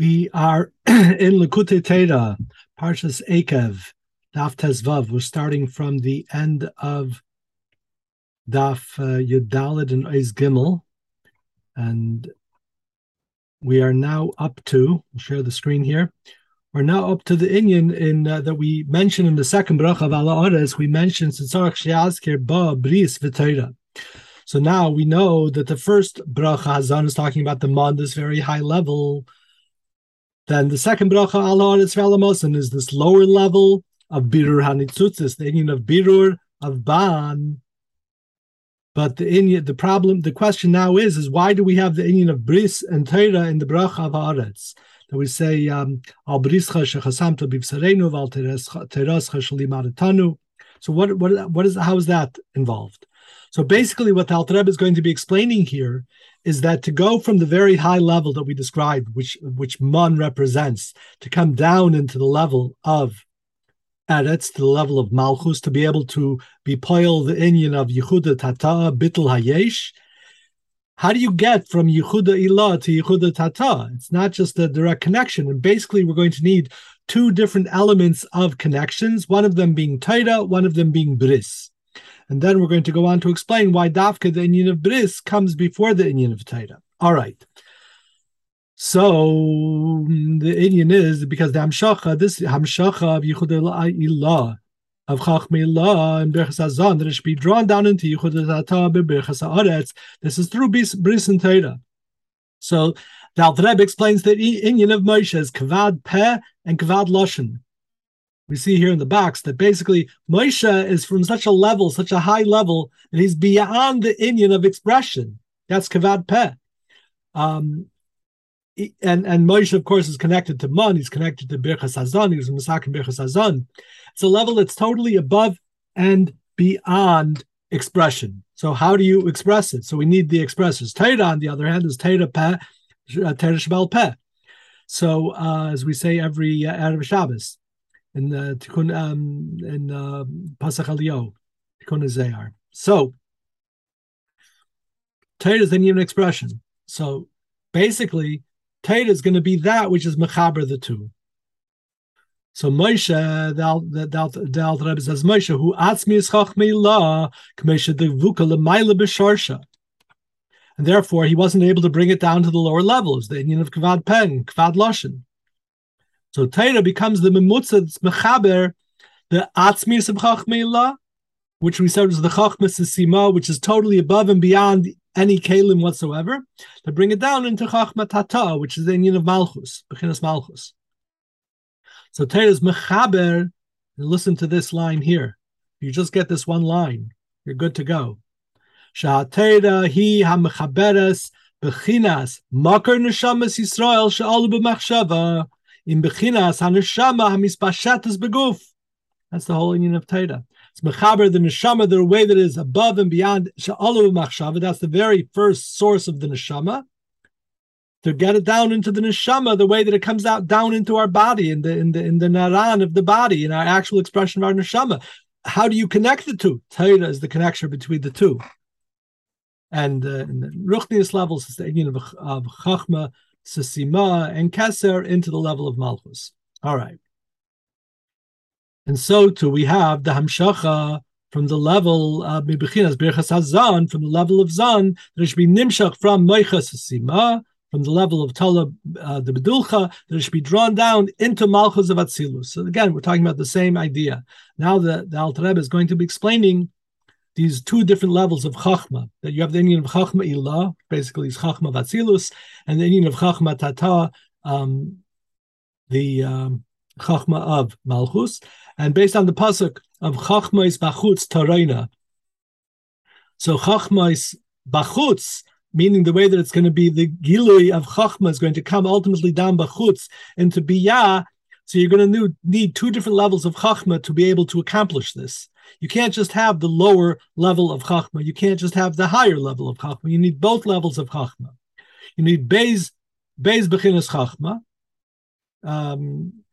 We are in Likutei Torah, Parshas Akev, Daf Tezvav. We're starting from the end of Daf Yudalid and Oiz Gimel, and we are now up to. We'll share the screen here. We're now up to the inyan in that we mentioned in the second bracha of Ala Oretz. We mentioned Tzarich Sheazkir Ba Bris V'Torah. So now we know that the first bracha Hazan is talking about the man, this very high level. Then the second bracha, Allah Oretz Ve'Al HaMosin, is this lower level of Birur HaNitzutzis, the inyan of Birur, of Ban. But the question now is why do we have the inyan of Bris and Torah in the bracha of Haaretz? That we say, Al Brischa Shechasamta Bivsareinu, Al Teirascha Shalimaritanu. So how is that involved? So basically what the Alter Rebbe is going to be explaining here is that to go from the very high level that we described, which Mon represents, to come down into the level of Eretz, to the level of Malchus, to be able to be poil the inyan of Yehuda Tata, Bittul Hayesh. How do you get from Yehuda Ilah to Yehuda Tata? It's not just a direct connection. And basically we're going to need two different elements of connections, one of them being Torah, one of them being Bris. And then we're going to go on to explain why Dafka, the inyan of Bris, comes before the inyan of Torah. All right. So the inyan is because the Hamshacha, this Hamshacha of Yehuda Ilah, of Chachmei Ilah, and Birchas Hazan, that it should be drawn down into Yehuda Tata, Birchas Haaretz. This is through Bris and Torah. So the Alter Rebbe explains the inyan of Moshe is Kvad Peh and Kvad Lashon. We see here in the box that basically Moshe is from such a level, such a high level, that he's beyond the inyan of expression. That's Kavad Peh. And Moshe, of course, is connected to Mon. He's connected to Birchas Hazan. He was Masak and Birchas Hazan. It's a level that's totally above and beyond expression. So how do you express it? So we need the expressors. Torah, on the other hand, is Torah Peh, Torah Shebal Peh. So as we say every Erev Shabbos, in Tikkun in Pasach Eliyahu, Tikkun Zayar. So Torah is an even expression. So basically, Torah is going to be that which is mechaber the two. So Moshe, the Alter Rebbe says, Moshe, who atzmi is chachmei la, k'meshe devuka l'mayla b'sharsha. And therefore, he wasn't able to bring it down to the lower levels, the inyan of Kvad Pen, Kvad Lashon. So Torah becomes the memutza, mechaber, the atzmius of Chachmei Ilah, which we said was the Chachmas Sima, which is totally above and beyond any kelim whatsoever, to bring it down into Chachmat Tata, which is the inyan of Malchus, Bechinas Malchus. So Torah is mechaber, and listen to this line here. You just get this one line, you're good to go. Sha'atera hi ha-mechaberes bechinas makar neshamas Yisrael she'alu b'machshava. In Bechinas HaNeshama HaMispashatas Beguf. That's the whole inyan of Torah. It's Mechaber, the Neshama, the way that is above and beyond Sha'alu Machshava. That's the very first source of the Neshama. To get it down into the Neshama, the way that it comes out down into our body, in the Naran of the body, in our actual expression of our Neshama. How do you connect the two? Torah is the connection between the two. And in the Ruchnius levels, it's the inyan of Chachma, Sesima and Keser into the level of Malchus. All right. And so too we have the Hamshacha from the level of Mibichinas Birchas Hazan, from the level of Zan, there should be Nimshach from Moicha Sesima, from the level of Talab the Bedulcha, that it should be drawn down into Malchus of Atzilus. So again, we're talking about the same idea. Now the Alter Rebbe is going to be explaining these two different levels of Chachma, that you have the inyan of Chachma Ilah, basically is Chachma Vatzilus, and the inyan of Chachma Tata, the Chachma of Malchus, and based on the pasuk of Chachma is Bachutz Torayna. So Chachma is Bachutz, meaning the way that it's going to be, the Gilui of Chachma is going to come ultimately down Bachutz into Biyah. So you're going to need two different levels of Chachma to be able to accomplish this. You can't just have the lower level of Chachma. You can't just have the higher level of Chachma. You need both levels of Chachma. You need Beis Bechinas Chachma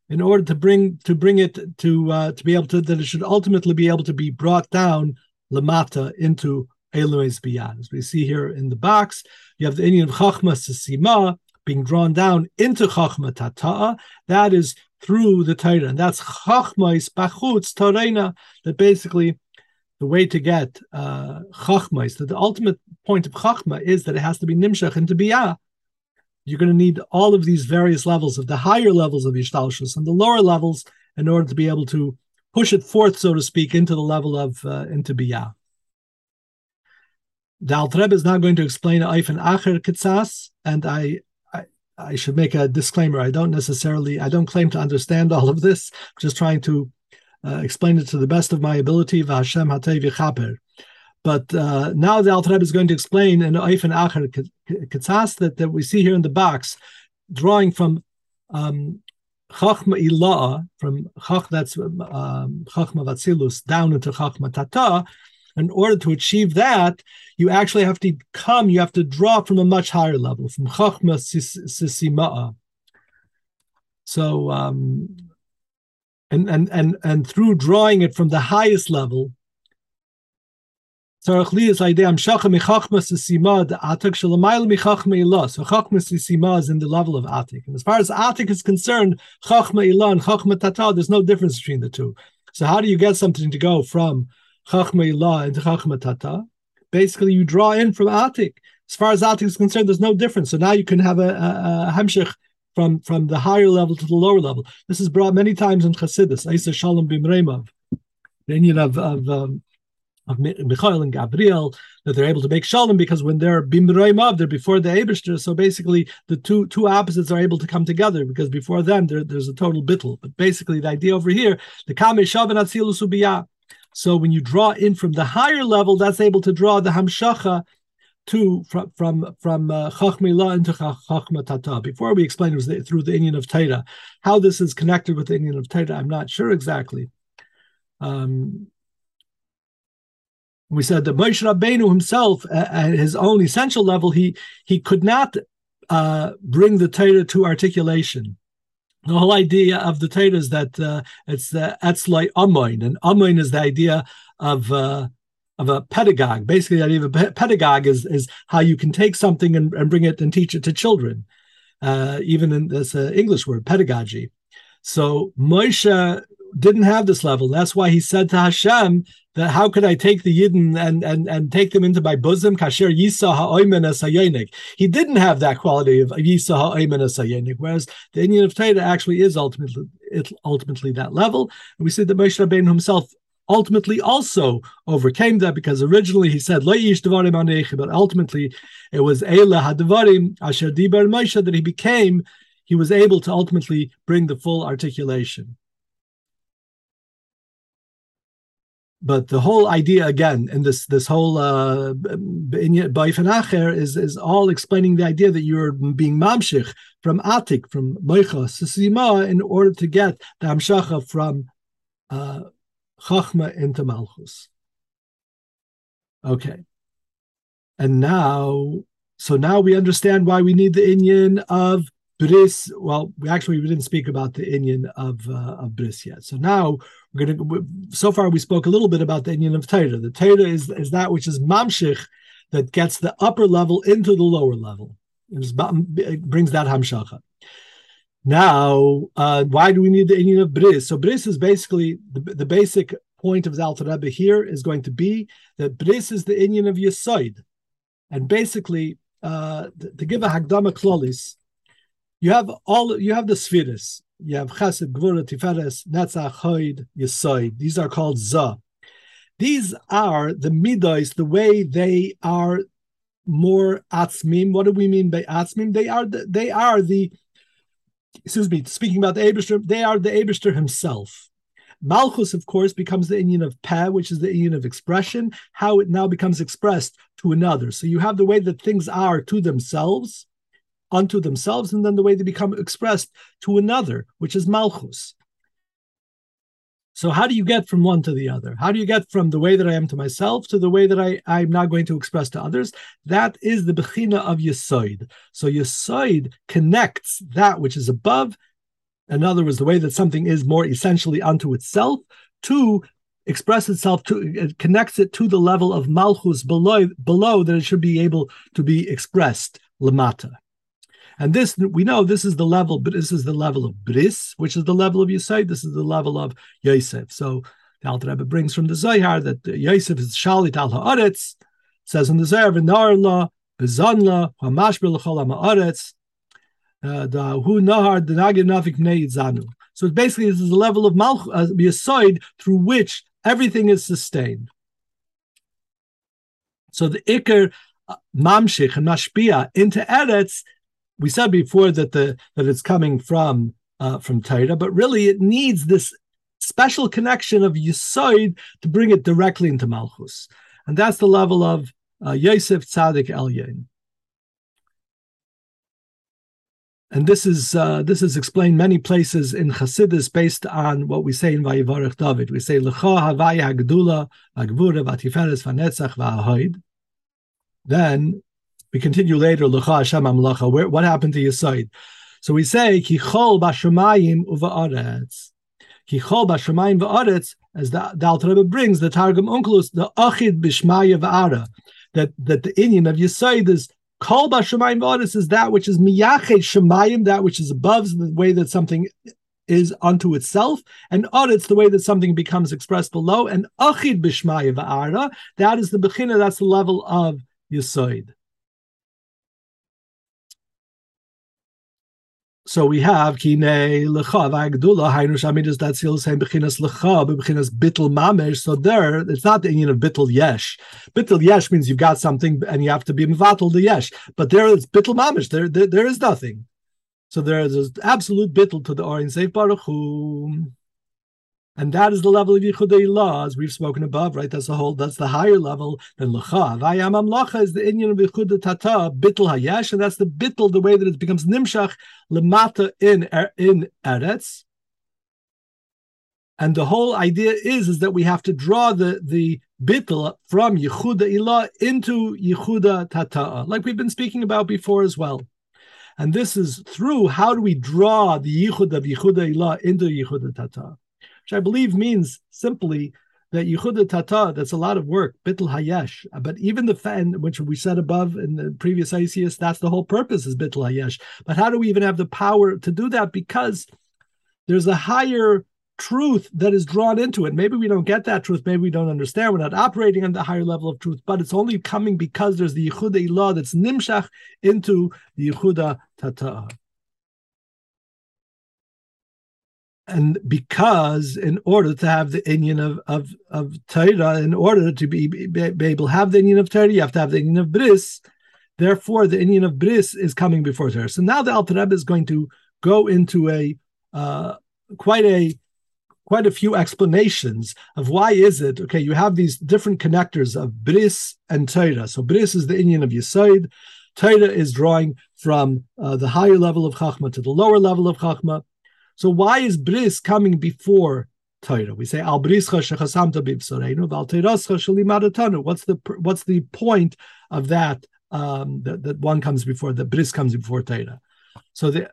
in order to bring it to be able to, that it should ultimately be able to be brought down Lamata into Elohe's Biyah. As we see here in the box, you have the inyan of Chachma Sesima, being drawn down into Chachma Tata'a, that is through the Torah. And that's Chachmais Bachutz Torena, that basically the way to get Chachmais, that the ultimate point of Chachma is that it has to be Nimshach and to Biyah. You're going to need all of these various levels of the higher levels of Yishtalshus and the lower levels in order to be able to push it forth, so to speak, into the level of into Biyah. The Alter Rebbe is now going to explain Eifen Acher Kitzas, and I should make a disclaimer. I don't claim to understand all of this. I'm just trying to explain it to the best of my ability. V'Hashem Hatei V'Chaper. But now the Alter Rebbe is going to explain in Eifen Acher Kitzas that we see here in the box, drawing from Chachma Ila'a, from Chachma Vatzilus down into Chachma Tata. In order to achieve that, you actually have to come, you have to draw from a much higher level, from Chachma Sisima'a. So, and through drawing it from the highest level, so Chachma Sisima is in the level of Atik. And as far as Atik is concerned, Chachma Ilah and Chachma Tata, there's no difference between the two. So how do you get something to go from Chachma Ilah into Chachma Tata? Basically, you draw in from Atik. As far as Atik is concerned, there's no difference. So now you can have a Hamshich from the higher level to the lower level. This is brought many times in Chassidus. Eisa Shalom Bimreimov, the Indian of Michael and Gabriel, that they're able to make Shalom because when they're Bimreimov, they're before the Eibishter. So basically, the two opposites are able to come together because before them, there's a total bittul. But basically, the idea over here, the Kamei Shav and Atzilus Ubiyah. So when you draw in from the higher level, that's able to draw the hamshacha to from Chachma Ilah into Chachma Tata. Before we explained, it was through the Inyan of Torah. How this is connected with the Inyan of Torah, I'm not sure exactly. We said that Moshe Rabbeinu himself, at his own essential level, he could not bring the Torah to articulation. The whole idea of the Torah is that it's the Etzlai Amoin, and Amoin is the idea of a pedagogue. Basically, the idea of a pedagogue is how you can take something and bring it and teach it to children, even in this English word, pedagogy. So Moshe didn't have this level. That's why he said to Hashem, that how could I take the Yidden and take them into my bosom? Kasher Yisa ha'oimen asayenik. He didn't have that quality of Yisa ha'oimen asayenik, whereas the Inyan of Torah actually is ultimately that level. And we see that Moshe Rabbeinu himself ultimately also overcame that, because originally he said, Lo yish devarim aneich, but ultimately it was Eila ha'devarim asher dibar Moshe that he was able to ultimately bring the full articulation. But the whole idea, again, in this whole B'Eifen Acher is all explaining the idea that you're being mamshich from Atik, from Moicha Sisima, in order to get the hamshacha from Chachma into Malchus. Okay. And now, so now we understand why we need the Inyan of Bris. Well, we didn't speak about the Inyan of Bris yet. So now we're going to. So far, we spoke a little bit about the Inyan of Torah. The Torah is that which is mamshich, that gets the upper level into the lower level. It brings that hamshacha. Now, why do we need the Inyan of Bris? So Bris is basically the basic point of the Alter Rebbe here is going to be that Bris is the Inyan of Yesoid, and basically to give a Hagdama Klolis. You have the Sfiris. You have Chesed, Gvura, Tiferes, Netzach, Hoid, Yesoid. These are called Zah. These are the Midos, the way they are more Atzmim. What do we mean by Atzmim? Speaking about the Eibishter, they are the Eibishter himself. Malchus, of course, becomes the Inyan of Peh, which is the Inyan of expression, how it now becomes expressed to another. So you have the way that things are to themselves, unto themselves, and then the way they become expressed to another, which is Malchus. So how do you get from one to the other? How do you get from the way that I am to myself to the way that I'm now going to express to others? That is the Bechina of Yesoid. So Yesoid connects that which is above, in other words, the way that something is more essentially unto itself, to express itself, it connects it to the level of Malchus below that it should be able to be expressed, Lamata. And this, we know this is the level, but this is the level of Bris, which is the level of Yosef. This is the level of Yosef. So the Alter Rebbe brings from the Zohar that Yosef is Shalit al Haaretz. Says in the Zohar, V'nar la, B'zan la, Hamashbel l'chol ha'ma'aretz, Hu nahar, Denagir nafik mnei yitzanu. So basically, this is the level of Yesod through which everything is sustained. So the Iker Mamshich and Mashpia into Eretz, we said before that it's coming from Torah, but really it needs this special connection of Yesod to bring it directly into Malchus, and that's the level of Yosef Tzadik Elyon. And this is explained many places in Chassidus based on what we say in Vayivarech David. We say L'cha Havaya Hagdula Hagvura Vatiferes Vanetzach Vahahoid. Then we continue later L'cha Hashem Amlacha. What happened to Yesod? So we say Kichol Bashamayim Uvaretz. Kichol Bashamayim Varetz, as the Alter Rebbe brings the Targum Onkelos, the Achid Bishmaya V'ara, that the inyan of Yesod is. Kol Bashamayim V'Aretz is that which is miyachet Shemayim, that which is above, the way that something is unto itself, and Aretz, the way that something becomes expressed below, and Achid B'Shmaya V'Ara, that is the Bechina, that's the level of Yesod. So we have Kinei Lecha V'Agdula Hainu Shamidus Datzil Sein Bechinas Lecha Bechinas Bittel Mamesh. So there, it's not the union of Bittel Yesh. Bittel Yesh means you've got something and you have to be Mevatel the Yesh. But there it's Bittel Mamesh. There is nothing. So there is absolute Bittel to the Orin Seif Baruch Hu, and that is the level of Yichudei La, as we've spoken above. Right, that's the higher level than Lecha. Vayam Amlacha is the union of Yichudei Tata Bittel Hayesh, and that's the Bittel, the way that it becomes Nimshach. Lamata in Eretz, and the whole idea is that we have to draw the bittul from Yehuda Ilah into Yehuda Tata'a, like we've been speaking about before as well. And this is through how do we draw the Yichud of Yehuda Ilah into Yehuda Tata'a, which I believe means simply that Yehuda Tata'a, that's a lot of work, bittul hayesh. But even the fan, which we said above in the previous ICS, that's the whole purpose is bittul hayesh. But how do we even have the power to do that? Because there's a higher truth that is drawn into it. Maybe we don't get that truth. Maybe we don't understand. We're not operating on the higher level of truth. But it's only coming because there's the Yehuda Ilah that's nimshach into the Yehuda Tata'a. And because in order to have the inyan of Torah, in order to be able to have the inyan of Torah, you have to have the inyan of Bris. Therefore, the inyan of Bris is coming before Torah. So now the Alter Rebbe is going to go into quite a few explanations of why is it, okay, you have these different connectors of Bris and Torah. So Bris is the inyan of Yesod. Torah is drawing from the higher level of Chachma to the lower level of Chachma. So why is Bris coming before Torah? We say Al Brischa shechasamta b'ibsoreinu, Al Teirascha shelimadatanu. What's the point of that? That one comes before the Bris comes before Torah. So the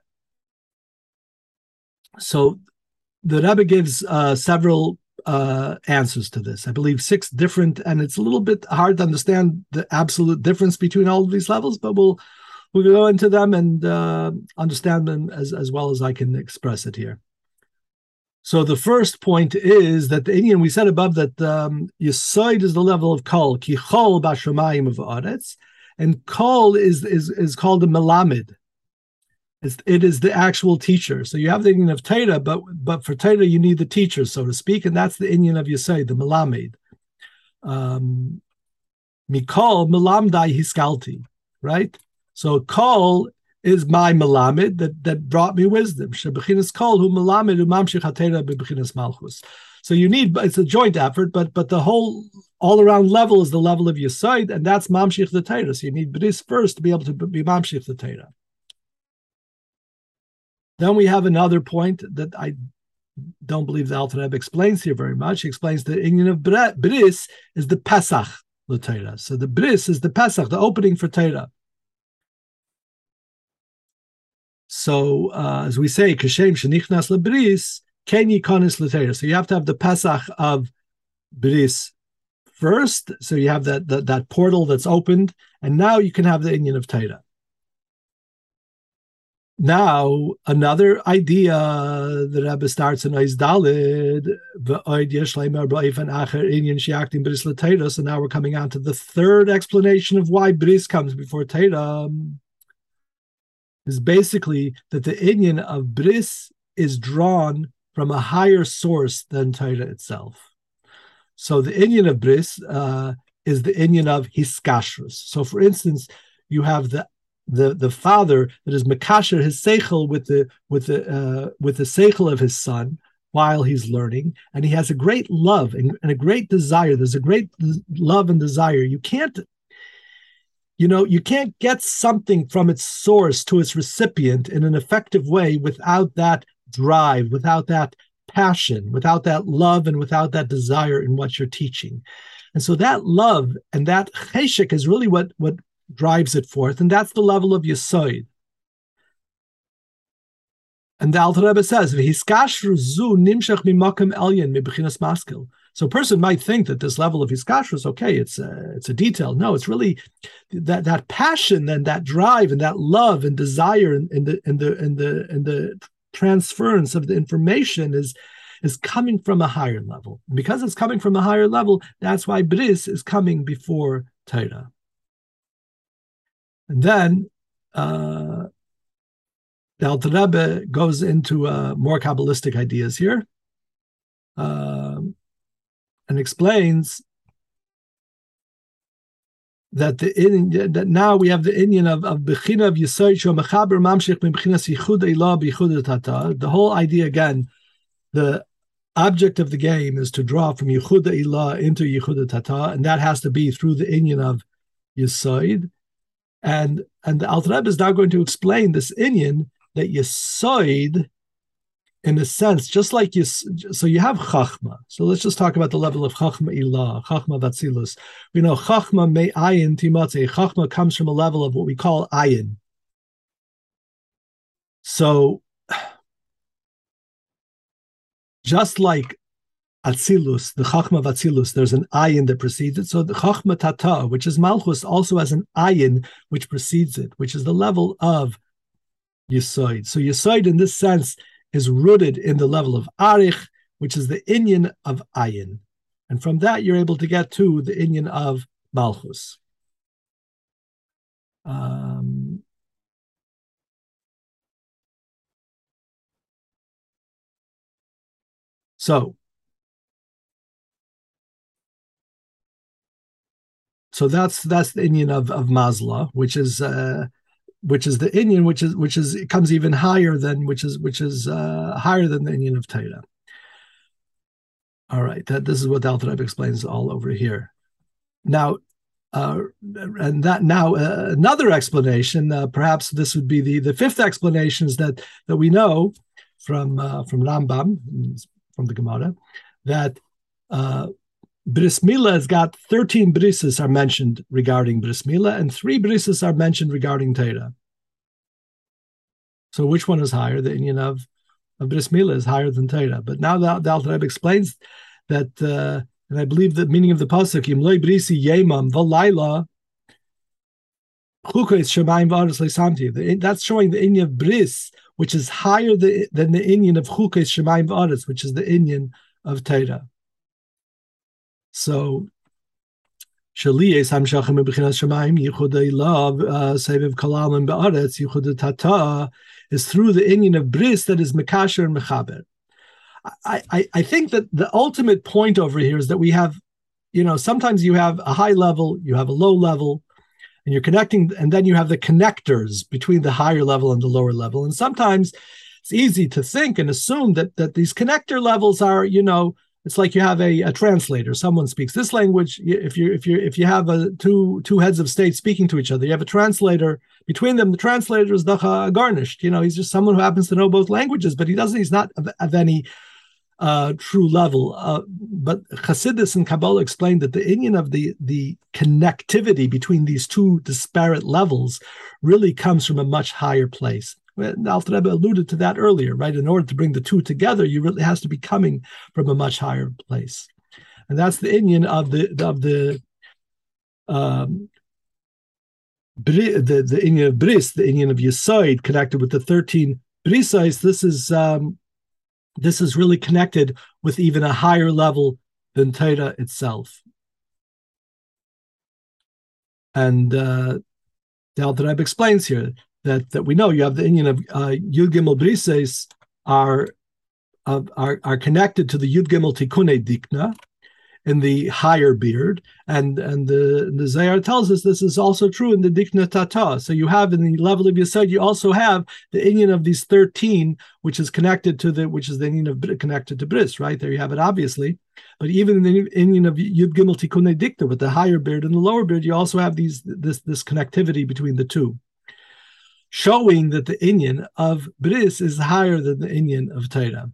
Rebbe gives several answers to this. I believe 6 different, and it's a little bit hard to understand the absolute difference between all of these levels, but we'll go into them and understand them as well as I can express it here. So the first point is that the inyan, we said above that Yesod is the level of Kol, Ki Chol Bashamayim of Aretz, and Kol is called the Melamed. It is the actual teacher. So you have the inyan of Torah, but for Torah you need the teacher, so to speak, and that's the inyan of Yesod, the Melamed. Mikol Melamdai Hiskalti, right? So Kol is my Melamed that brought me wisdom. Shebechinas Kol who Melamed who Mamshich HaTorah bebechinas Malchus. So you need, it's a joint effort, but the whole all-around level is the level of Yesod, and that's Mamshich the Torah. So you need Bris first to be able to be Mamshich the Torah. Then we have another point that I don't believe the Alter Rebbe explains here very much. He explains the union of Bris is the Pesach the Torah. So the Bris is the Pesach, the opening for Torah. So as we say, Kashem shenichnas lebris, ken yikonis l'Torah. So you have to have the Pesach of Bris first. So you have that portal that's opened, and now you can have the inyan of Torah. Now, another idea the Rebbe starts in Ois Daled, and now we're coming on to the third explanation of why Bris comes before Torah. Is basically that the inyan of Bris is drawn from a higher source than Torah itself. So the inyan of Bris is the inyan of Hiskashrus. So, for instance, you have the father that is mekasher his seichel with the seichel of his son while he's learning, and he has a great love and a great desire. There's a great love and desire. You can't get something from its source to its recipient in an effective way without that drive, without that passion, without that love, and without that desire in what you're teaching. And so that love and that cheshek is really what drives it forth, and that's the level of Yesod. And the Alter Rebbe says, so a person might think that this level of Hiskashrus is okay, it's a detail. No, it's really that passion and that drive and that love and desire and the transference of the information is coming from a higher level. And because it's coming from a higher level, that's why Bris is coming before Torah. And then the Alter Rebbe goes into more Kabbalistic ideas here and explains that that now we have the inyan of Bechina of Yesod Shu Mechaber Mamshich B'Bechinas Yichud Eilah B'Yichud Tata. The whole idea again, the object of the game is to draw from Yichud Eilah into Yichud Tata, and that has to be through the inyan of Yesod. And the Alter Rebbe is now going to explain this inyan that Yesod, in a sense, just like Yesod, so you have Chachma. So let's just talk about the level of Chachma Ilah, Chachma Vatzilus. We know Chachma Mei Ayin Timatze. Chachma comes from a level of what we call Ayin. So just like Atzilus, the Chachma of Atzilus, there's an ayin that precedes it. So the Chachma Tata, which is Malchus, also has an ayin which precedes it, which is the level of Yesod. So Yesod, in this sense, is rooted in the level of Arich, which is the inyan of ayin. And from that, you're able to get to the inyan of Malchus. So that's the inyan of Mazla, which is the inyan which is it comes even higher than which is higher than the inyan of Torah. All right, this is what the Alter Rebbe explains all over here. Now, another explanation. Perhaps this would be the fifth explanation is that we know from Rambam, from the Gemara, that Bris Mila has got 13 brises are mentioned regarding Bris Mila, and 3 brises are mentioned regarding Torah. So which one is higher? The inyan of Bris Mila is higher than Torah. But now the Alter Rebbe explains that, and I believe the meaning of the pasuk, Im loy brisi yemam v'layla chukos shamayim v'aretz lo samti. That's showing the inyan of Bris, which is higher than the inyan of chukos shamayim v'aretz, which is the inyan of Torah. So, is through the inyan of Bris that is Mekasher and Mechaber. I think that the ultimate point over here is that we have, sometimes you have a high level, you have a low level, and you're connecting, and then you have the connectors between the higher level and the lower level. And sometimes it's easy to think and assume that these connector levels are, it's like you have a translator. Someone speaks this language. If you have two heads of state speaking to each other, you have a translator between them. The translator is garnished. He's just someone who happens to know both languages, but he's not of any true level. But Chassidus and Kabbalah explained that the inyan of the connectivity between these two disparate levels really comes from a much higher place. Alter Rebbe alluded to that earlier, right? In order to bring the two together, you really has to be coming from a much higher place, and that's the inyan of the the inyan of bris, the inyan of Yesod, connected with the 13 brisais, this is really connected with even a higher level than Torah itself. And the Alter Rebbe explains here that we know you have the inyan of Yud Gimel Brises are connected to the Yud Gimel Tikunei Dikna in the higher beard, and the Zayar tells us this is also true in the Dikna Tata. So you have in the level of Yesod, you also have the inyan of these 13, which is connected to the inyan of connected to Bris, right? There you have it, obviously. But even in the inyan of Yud Gimel Tikunei Dikna, with the higher beard and the lower beard, you also have this connectivity between the two, showing that the inyan of Bris is higher than the inyan of Torah.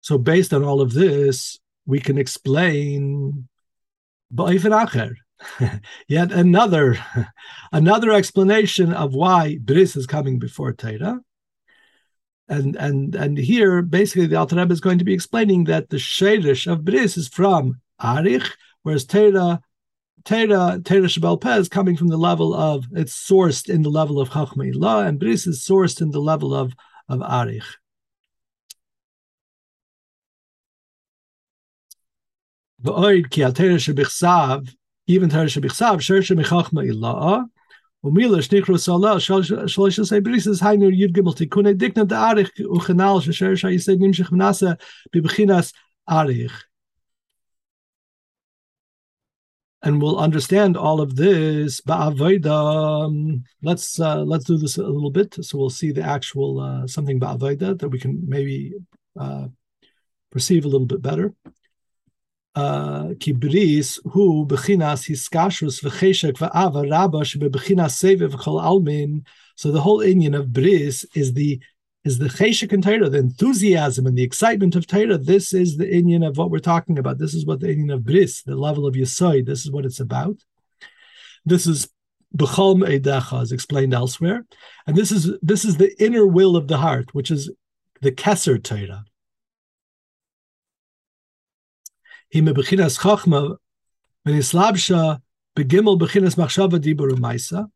So based on all of this, we can explain Ba'ifin Acher, yet another explanation of why Bris is coming before Torah. And here, basically, the Alter Rebbe is going to be explaining that the Sheirish of Bris is from Arich, whereas Torah Sheba'al Peh is coming from the level of, it's sourced in the level of Chachma Ilah, and Bris is sourced in the level of Arich. Even Torah Shebichsav Shershe Michachma Ilah, Umila Shnichru Salah Shalisha Say Bris is Hainur Yud Gimel Tikunei Dikna Da Arich Uchenal Shersha Yisei Nimshich Menasa Bibechinas Arich. And we'll understand all of this ba'avoda. Let's do this a little bit, so we'll see the actual something ba'avoda that we can maybe perceive a little bit better. Ki bris hu bechinas hiskashrus v'cheshek v'ava rabba shebebechinas seveh v'chol almin. So the whole inyan of bris is the cheshek in Torah, the enthusiasm and the excitement of Torah. This is the inyan of what we're talking about. This is what the inyan of bris, the level of Yesod, this is what it's about. This is b'chol me'edecha, as explained elsewhere. And this is the inner will of the heart, which is the Keser Torah. Hime b'chinas chachma v'nislabsha b'gimel b'chinas machshava dibur u'maisa.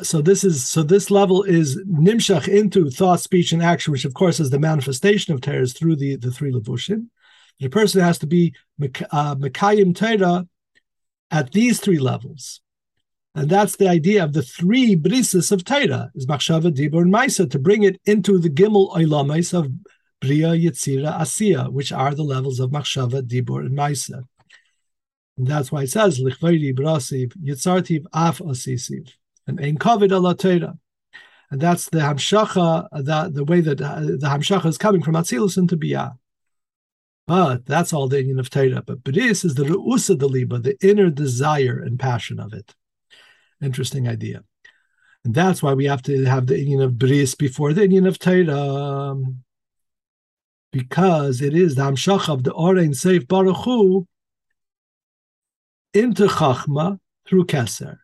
So this level is nimshach into thought, speech, and action, which of course is the manifestation of Torah through the three levushim. The person has to be mekayim Torah at these three levels, and that's the idea of the three brises of Torah: is machshava, dibur, and maisa, to bring it into the gimel olamis of Bria, Yetzira, Asiya, which are the levels of machshava, dibur, and maisa. And that's why it says lichvayri brasiv yitzartiv af asisiv. And ein kavod ala Torah, and that's the hamshacha, the way that the hamshacha is coming from Atzilus into Biyah. But that's all the inyan of Torah. But Bris is the reusa deliba, the inner desire and passion of it. Interesting idea, and that's why we have to have the inyan of Bris before the inyan of Torah, because it is the hamshacha of the Orein Seif Baruch Hu into Chachma through Keser.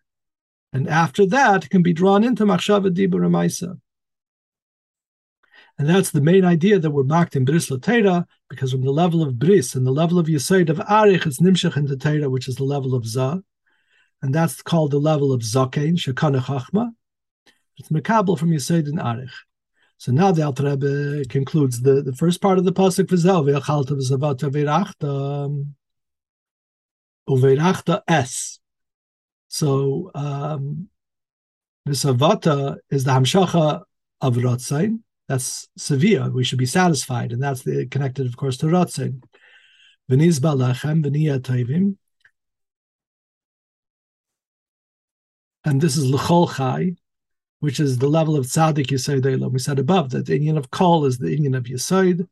And after that, it can be drawn into Machshava, Dibur, and Maisa. And that's the main idea that we're marked in Bris L'Torah, because from the level of Bris and the level of Yesod of Arich, it's Nimshach into Torah, which is the level of Zah. And that's called the level of Zakein, Shekana Chachma. It's Mekabel from Yesod and Arich. So now the Alter Rebbe concludes the first part of the Pasuk, V'zeh v'achalta v'zavata v'erachta es. So Visavata is the hamshacha of Ratzain. That's severe. We should be satisfied, and that's connected, of course, to Ratzain. V'nizba lechem v'niyeh tovim, and this is l'chol chai, which is the level of tzaddik Yesod Eloh. We said above that the inyan of kol is the inyan of Yesod.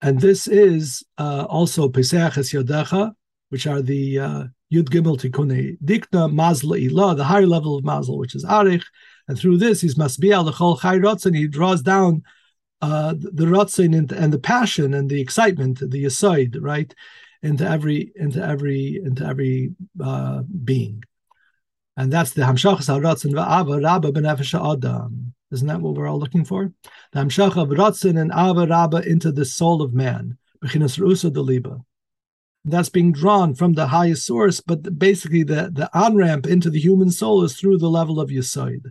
And this is also Pesach es yodecha, which are the Yud Gimel Tikunei Dikna, Mazla Ilah, the higher level of Mazla, which is Arich. And through this, he's Masbiya L'chol Chai Ratzin. He draws down the Ratzin and the passion and the excitement, the Yesod, right, into every being. And that's the Hamshachas HaRatzin V'Ava Rabba B'Nefesh Adam. Isn't that what we're all looking for? The Hamshach of Ratzin and Ava Rabba into the soul of man. That's being drawn from the highest source, but basically the on-ramp into the human soul is through the level of Yesod.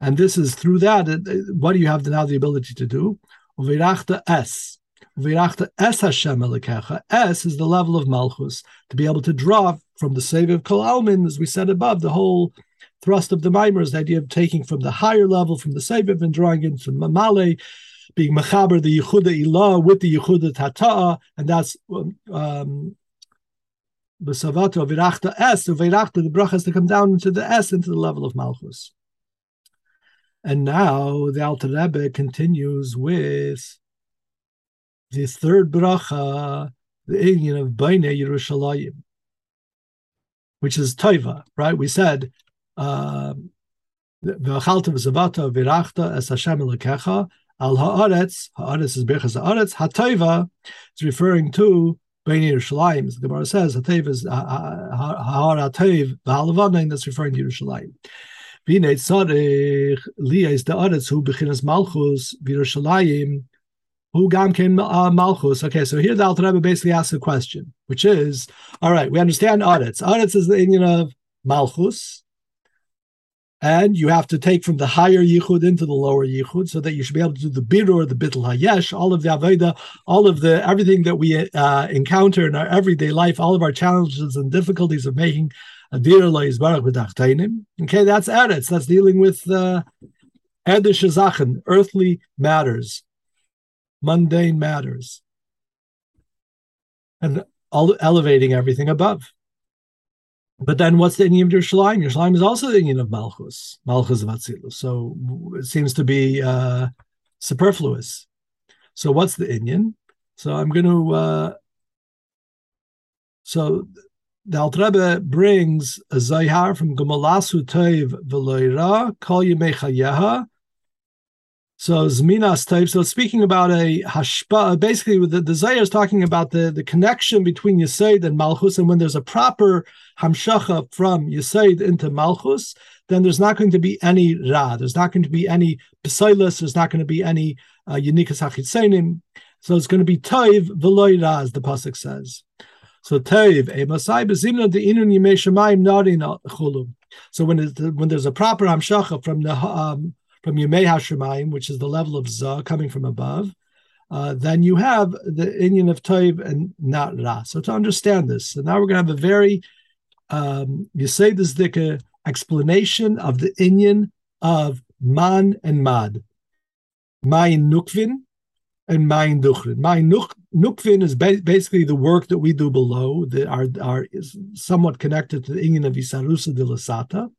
And this is through that, what do you have now the ability to do? Uvirachta es. Uvirachta es Hashem Elokecha. Es is the level of Malchus, to be able to draw from the Savior of Kol Almin, as we said above, the whole thrust of the Maimer is the idea of taking from the higher level, from the Savior, and drawing into Mamale, being Mechaber, the Yehuda Ilah, with the Yehuda Tata'a, and that's B'Savato, Uvirachta es, Uvirachta, the bracha has to come down into the es, into the level of Malchus. And now the Alter Rebbe continues with the third bracha, the union of Bnei Yerushalayim, which is Tova, right? We said, V'achalta v'zavata v'irachta es Hashem Elokecha al ha'aretz is birchas ha'aretz, ha'tova is referring to Bnei Yerushalayim, as the Gemara says, ha'tova is ha'aratov v'halavana, and that's referring to Yerushalayim. V'nei tzarech liyais da'aretz hu b'chinas malchus v'Yerushalayim hu gam ken malchus. Okay, so here the Alter Rebbe basically asks a question, which is, all right, we understand aretz. Aretz is the union of malchus, and you have to take from the higher yichud into the lower yichud, so that you should be able to do the birur, the bittul hayesh, all of the avoda, all of the everything that we encounter in our everyday life, all of our challenges and difficulties of making. Okay, that's Eretz. That's dealing with Edish Zachen, earthly matters, mundane matters, and elevating everything above. But then what's the union of Yerushalayim? Yerushalayim is also the union of Malchus, Malchus of Atzilus. So it seems to be superfluous. So what's the union? So I'm going to... The Alter Rebbe brings a Zohar from Gemalasu Tov V'Loira Kol Yemei Chayeha. So Zminas Tov. So speaking about a hashpa, basically the Zohar is talking about the connection between Yesod and Malchus, and when there's a proper hamshacha from Yesod into Malchus, then there's not going to be any ra. There's not going to be any pesailas. There's not going to be any yinikas hachitzenim. So it's going to be Tov V'Loira, as the pasuk says. So Teiv, Emasai, Bezimna, the Inun Yimei Shemayim, not in Chulum. So when there's a proper Hamshacha from Yimei HaShemayim, which is the level of Zah coming from above, then you have the Inyan of Teiv and not Ra. So to understand this, so now we're going to have a very Yesodisdika explanation of the Inyan of Man and Mad. Mayin Nukvin and Mayin Duchrin. Mayin Nukvin. Nukvin is basically the work that we do below, that is somewhat connected to the Inyan of Isarusa de Lasata.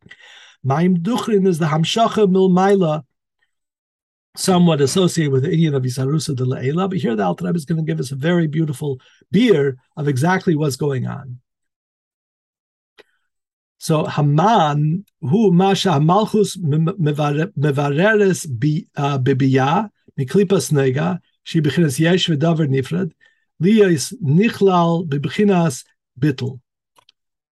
Maim Duchrin is the Hamshacha Milmaila, somewhat associated with the Inyan of Isarusa de Laela. But here the Alter Rebbe is going to give us a very beautiful beer of exactly what's going on. So Haman, who Masha Hamalchus Mevareres Bibiya, Miklipas Nega, she bechinas yesh v'davar nifrad, liyos nichlal bebechinas bittel.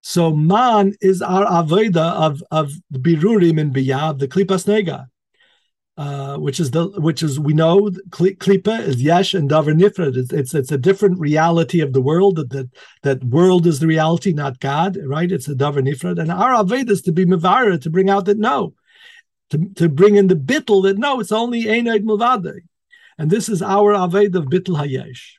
So man is our avoda of the birurim and biyav, the klipas nega, which is we know klipa is yesh and davar nifrad. It's a different reality of the world. That world is the reality, not God, right? It's a davar nifrad, and our avoda is to be mevara, to bring out that no, to bring in the bittel that no, it's only einayd milvadei. And this is our Aveda of Bittul Hayesh.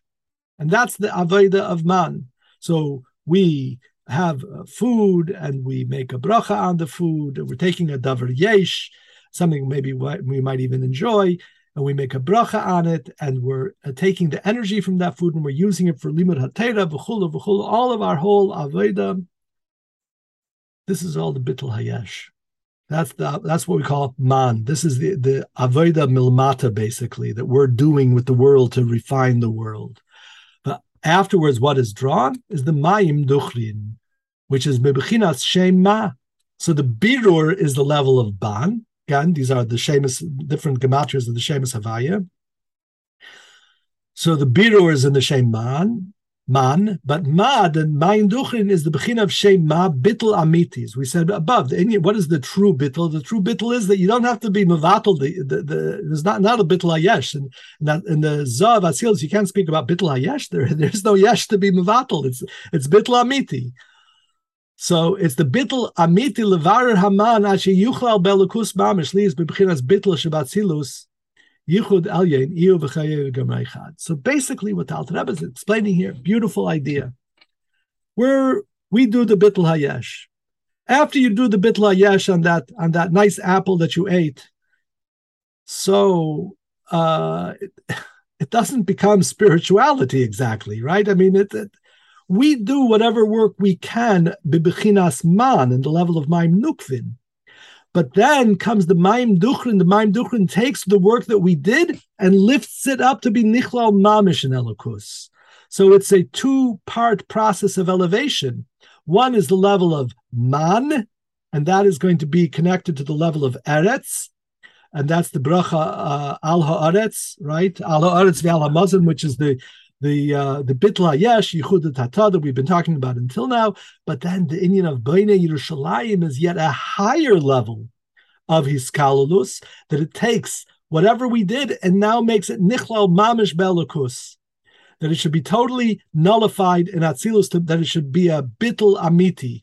And that's the Aveda of Man. So we have food and we make a bracha on the food. We're taking a Davar Yesh, something maybe we might even enjoy, and we make a bracha on it, and we're taking the energy from that food and we're using it for Limud HaTeira, V'chul, V'chul, all of our whole Aveda. This is all the Bittul Hayesh. That's what we call man. This is the avoda milmata, basically, that we're doing with the world to refine the world. But afterwards, what is drawn is the mayim duchrin, which is mebechinas shema. So the birur is the level of ban. Again, these are the shemas, different gematrias of the shemas havaya. So the birur is in the shem man. man, but ma, the ma'in duchrin is the bechina of shema bittel amitis. We said above, what is the true bittel? The true bittel is that you don't have to be mevatel. There's not a bittel hayesh, and in the Zohar of Atzilus you can't speak about bittel hayesh. There's no yesh to be mevatel. It's bittel amiti. So it's the bittel amiti levarer haman asher yuchlal belukus mamish liis bebechinas bittel shebatzilus. So basically, what the Alter Rebbe is explaining here, beautiful idea. We do the bittul hayesh. After you do the bittul hayesh on that nice apple that you ate, so it doesn't become spirituality exactly, right? I mean, we do whatever work we can bibichinas man in the level of maim nukvin. But then comes the Maim Duchrin. The Maim Duchrin takes the work that we did and lifts it up to be Nichlal Mamish in Elokus. So it's a two-part process of elevation. One is the level of Man, and that is going to be connected to the level of Eretz, and that's the Bracha Al Ha'aretz, right? Al Ha'aretz V'al HaMazon, which is the bitla yesh yichud tata that we've been talking about until now, but then the inyan of Bnei Yerushalayim is yet a higher level of hiskalulus, that it takes whatever we did and now makes it nichlal mamish belukus, that it should be totally nullified in atzilus, that it should be a bitl amiti,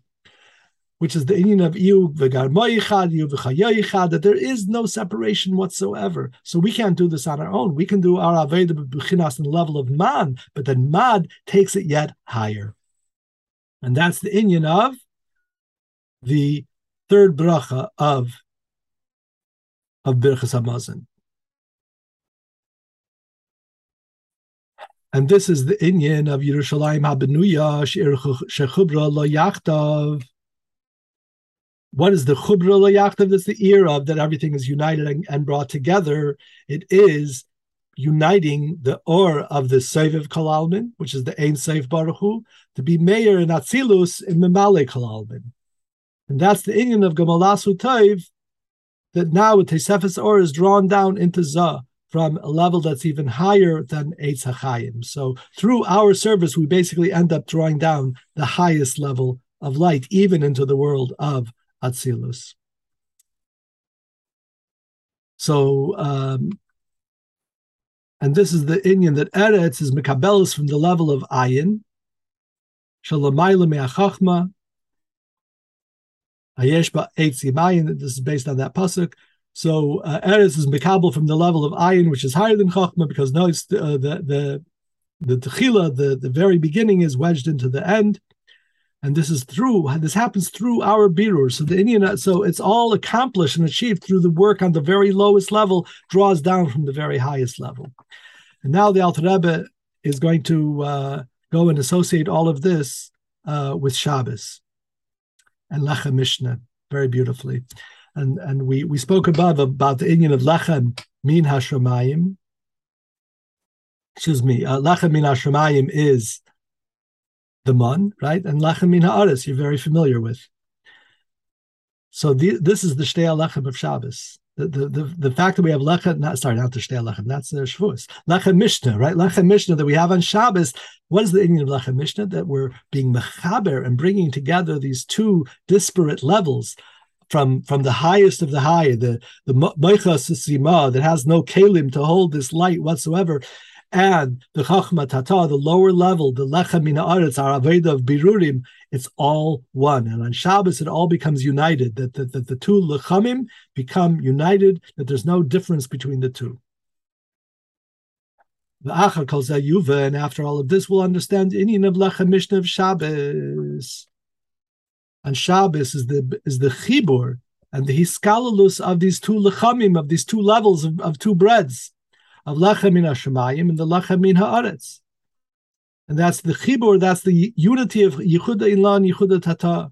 which is the inyan of iyu v'garmoyichad, iyu v'chayoyichad, that there is no separation whatsoever. So we can't do this on our own. We can do our aveda b'chinas on the level of man, but then mad takes it yet higher. And that's the inyan of the third bracha of Birchas Hamazon. And this is the inyan of Yerushalayim habenuya shechubra lo yachtav. What is the chubra l'yachtav? That's the ear of, that everything is united and brought together. It is uniting the or of the Seiviv Kalalmin, which is the Ein Seiv Baruch Hu, to be Meir in Atzilus in Memale Kalalmin. And that's the inyan of Gamalasu Taiv, that now with Tesefes Or is drawn down into Zah from a level that's even higher than Eitz HaChaim. So through our service, we basically end up drawing down the highest level of light, even into the world of Atzilus. So, and this is the inyan that Eretz is mekabelus from the level of ayin. Shalamayla me'achachma. Ayesh ba'etz imayin. This is based on that pasuk. So Eretz is mekabel from the level of ayin, which is higher than chachma, because notice the techila, the very beginning is wedged into the end. And this happens through our birur. So so it's all accomplished and achieved through the work on the very lowest level, draws down from the very highest level. And now the Alter Rebbe is going to go and associate all of this with Shabbos and Lechem Mishnah very beautifully. And we spoke above about the inyan of Lechem Min Hashamayim. Excuse me, Lechem Min Hashamayim is the man, right? And Lechem Min Ha'aretz, you're very familiar with. So this is the Shtei Lechem of Shabbos. The fact that we have Lechem, not the Shtei Lechem, that's the Shavuos. Lechem Mishnah, right? Lechem Mishnah that we have on Shabbos. What is the inyan of Lechem Mishnah? That we're being mechaber and bringing together these two disparate levels from the highest of the high, the Moicha Susima that has no kelim to hold this light whatsoever, and the Chachma Tata, the lower level, the Lechem Min Ha'aretz, our Aveda of Birurim, it's all one. And on Shabbos, it all becomes united, that the two Lechemim become united, that there's no difference between the two. V'achar kol zeh yuveh, and after all of this, we'll understand the inyan of Lechem Mishnah of Shabbos. And Shabbos is the Chibur and the Hiskalulus of these two Lechemim, of these two levels of two breads, of Lechem Min Hashamayim and the Lechem Min Ha'aretz. And that's the Chibur, that's the unity of Yichud Ha'ila and Yichud Ha'tata.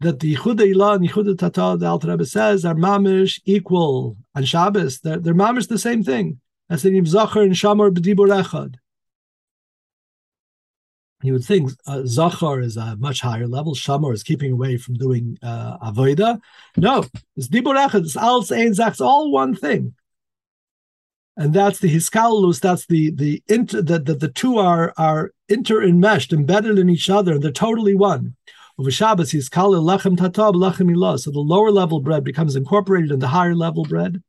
That the Yichud Ha'ila and Yichud Ha'tata, the Alter Rebbe says, are mamish equal. On Shabbos, they're mamish the same thing. That's the name Zachar and Shamar B'dibur Echad. You would think Zachar is a much higher level. Shamar is keeping away from doing Avoida. No, it's Dibur Echad, it's all one thing. And that's the hiskalus, that's the two are inter-enmeshed, embedded in each other, and they're totally one. Over Shabbos, hiskal lechem tatab lechem ilah. So the lower level bread becomes incorporated in the higher level bread.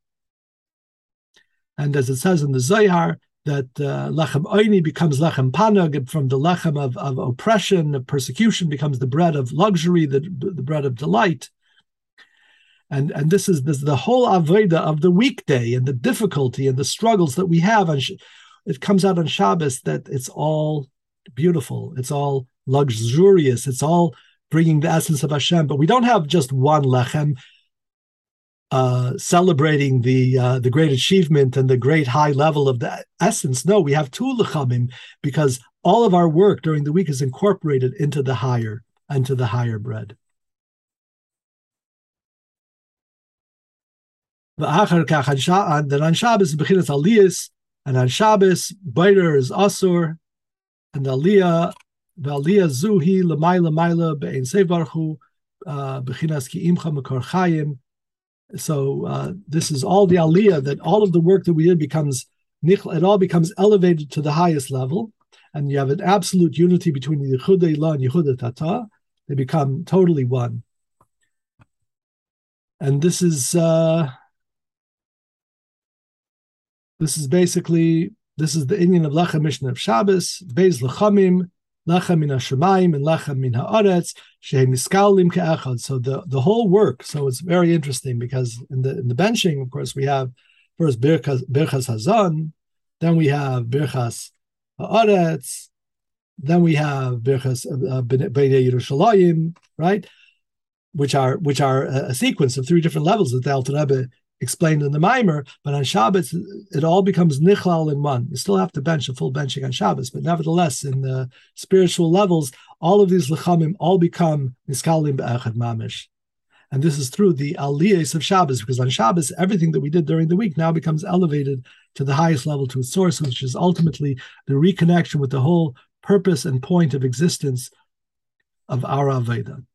And as it says in the Zohar, that lechem oini becomes lechem panag, from the lechem of oppression, of persecution, becomes the bread of luxury, the bread of delight. And this is the whole avoda of the weekday and the difficulty and the struggles that we have. And it comes out on Shabbos that it's all beautiful. It's all luxurious. It's all bringing the essence of Hashem. But we don't have just one lechem celebrating the great achievement and the great high level of the essence. No, we have two lechemim because all of our work during the week is incorporated into the higher bread. And then on Shabbos, Bechinas Aliyas, and on Shabbos, Biter is Asur, and Aliyah, Valiyah Zuhi, Lamaila Maila, Be'en Sevarchu, Bechinas Ki Imcha Makor Chayim. So this is all the Aliyah, that all of the work that we did becomes, it all becomes elevated to the highest level, and you have an absolute unity between Yehuda Ilah and Yehuda Tata. They become totally one. And This is the Inyan of Lechem Mishnah of Shabbos, Beis Lechamim, Lechem Min HaShemayim, and Lechem Min HaAretz, Shehem Iskalim Ke'echad. So the whole work. So it's very interesting because in the benching, of course, we have first Birchas Hazan, then we have Birchas HaAretz, then we have Birchas Bnei Yerushalayim, right? Which are a sequence of three different levels that the Alter Rebbe explained in the Maimer, but on Shabbos, it all becomes nichlal in one. You still have to bench a full benching on Shabbos, but nevertheless, in the spiritual levels, all of these lechamim all become niskalim be'echad mamish. And this is through the aliyahs of Shabbos, because on Shabbos, everything that we did during the week now becomes elevated to the highest level, to its source, which is ultimately the reconnection with the whole purpose and point of existence of our Aveda.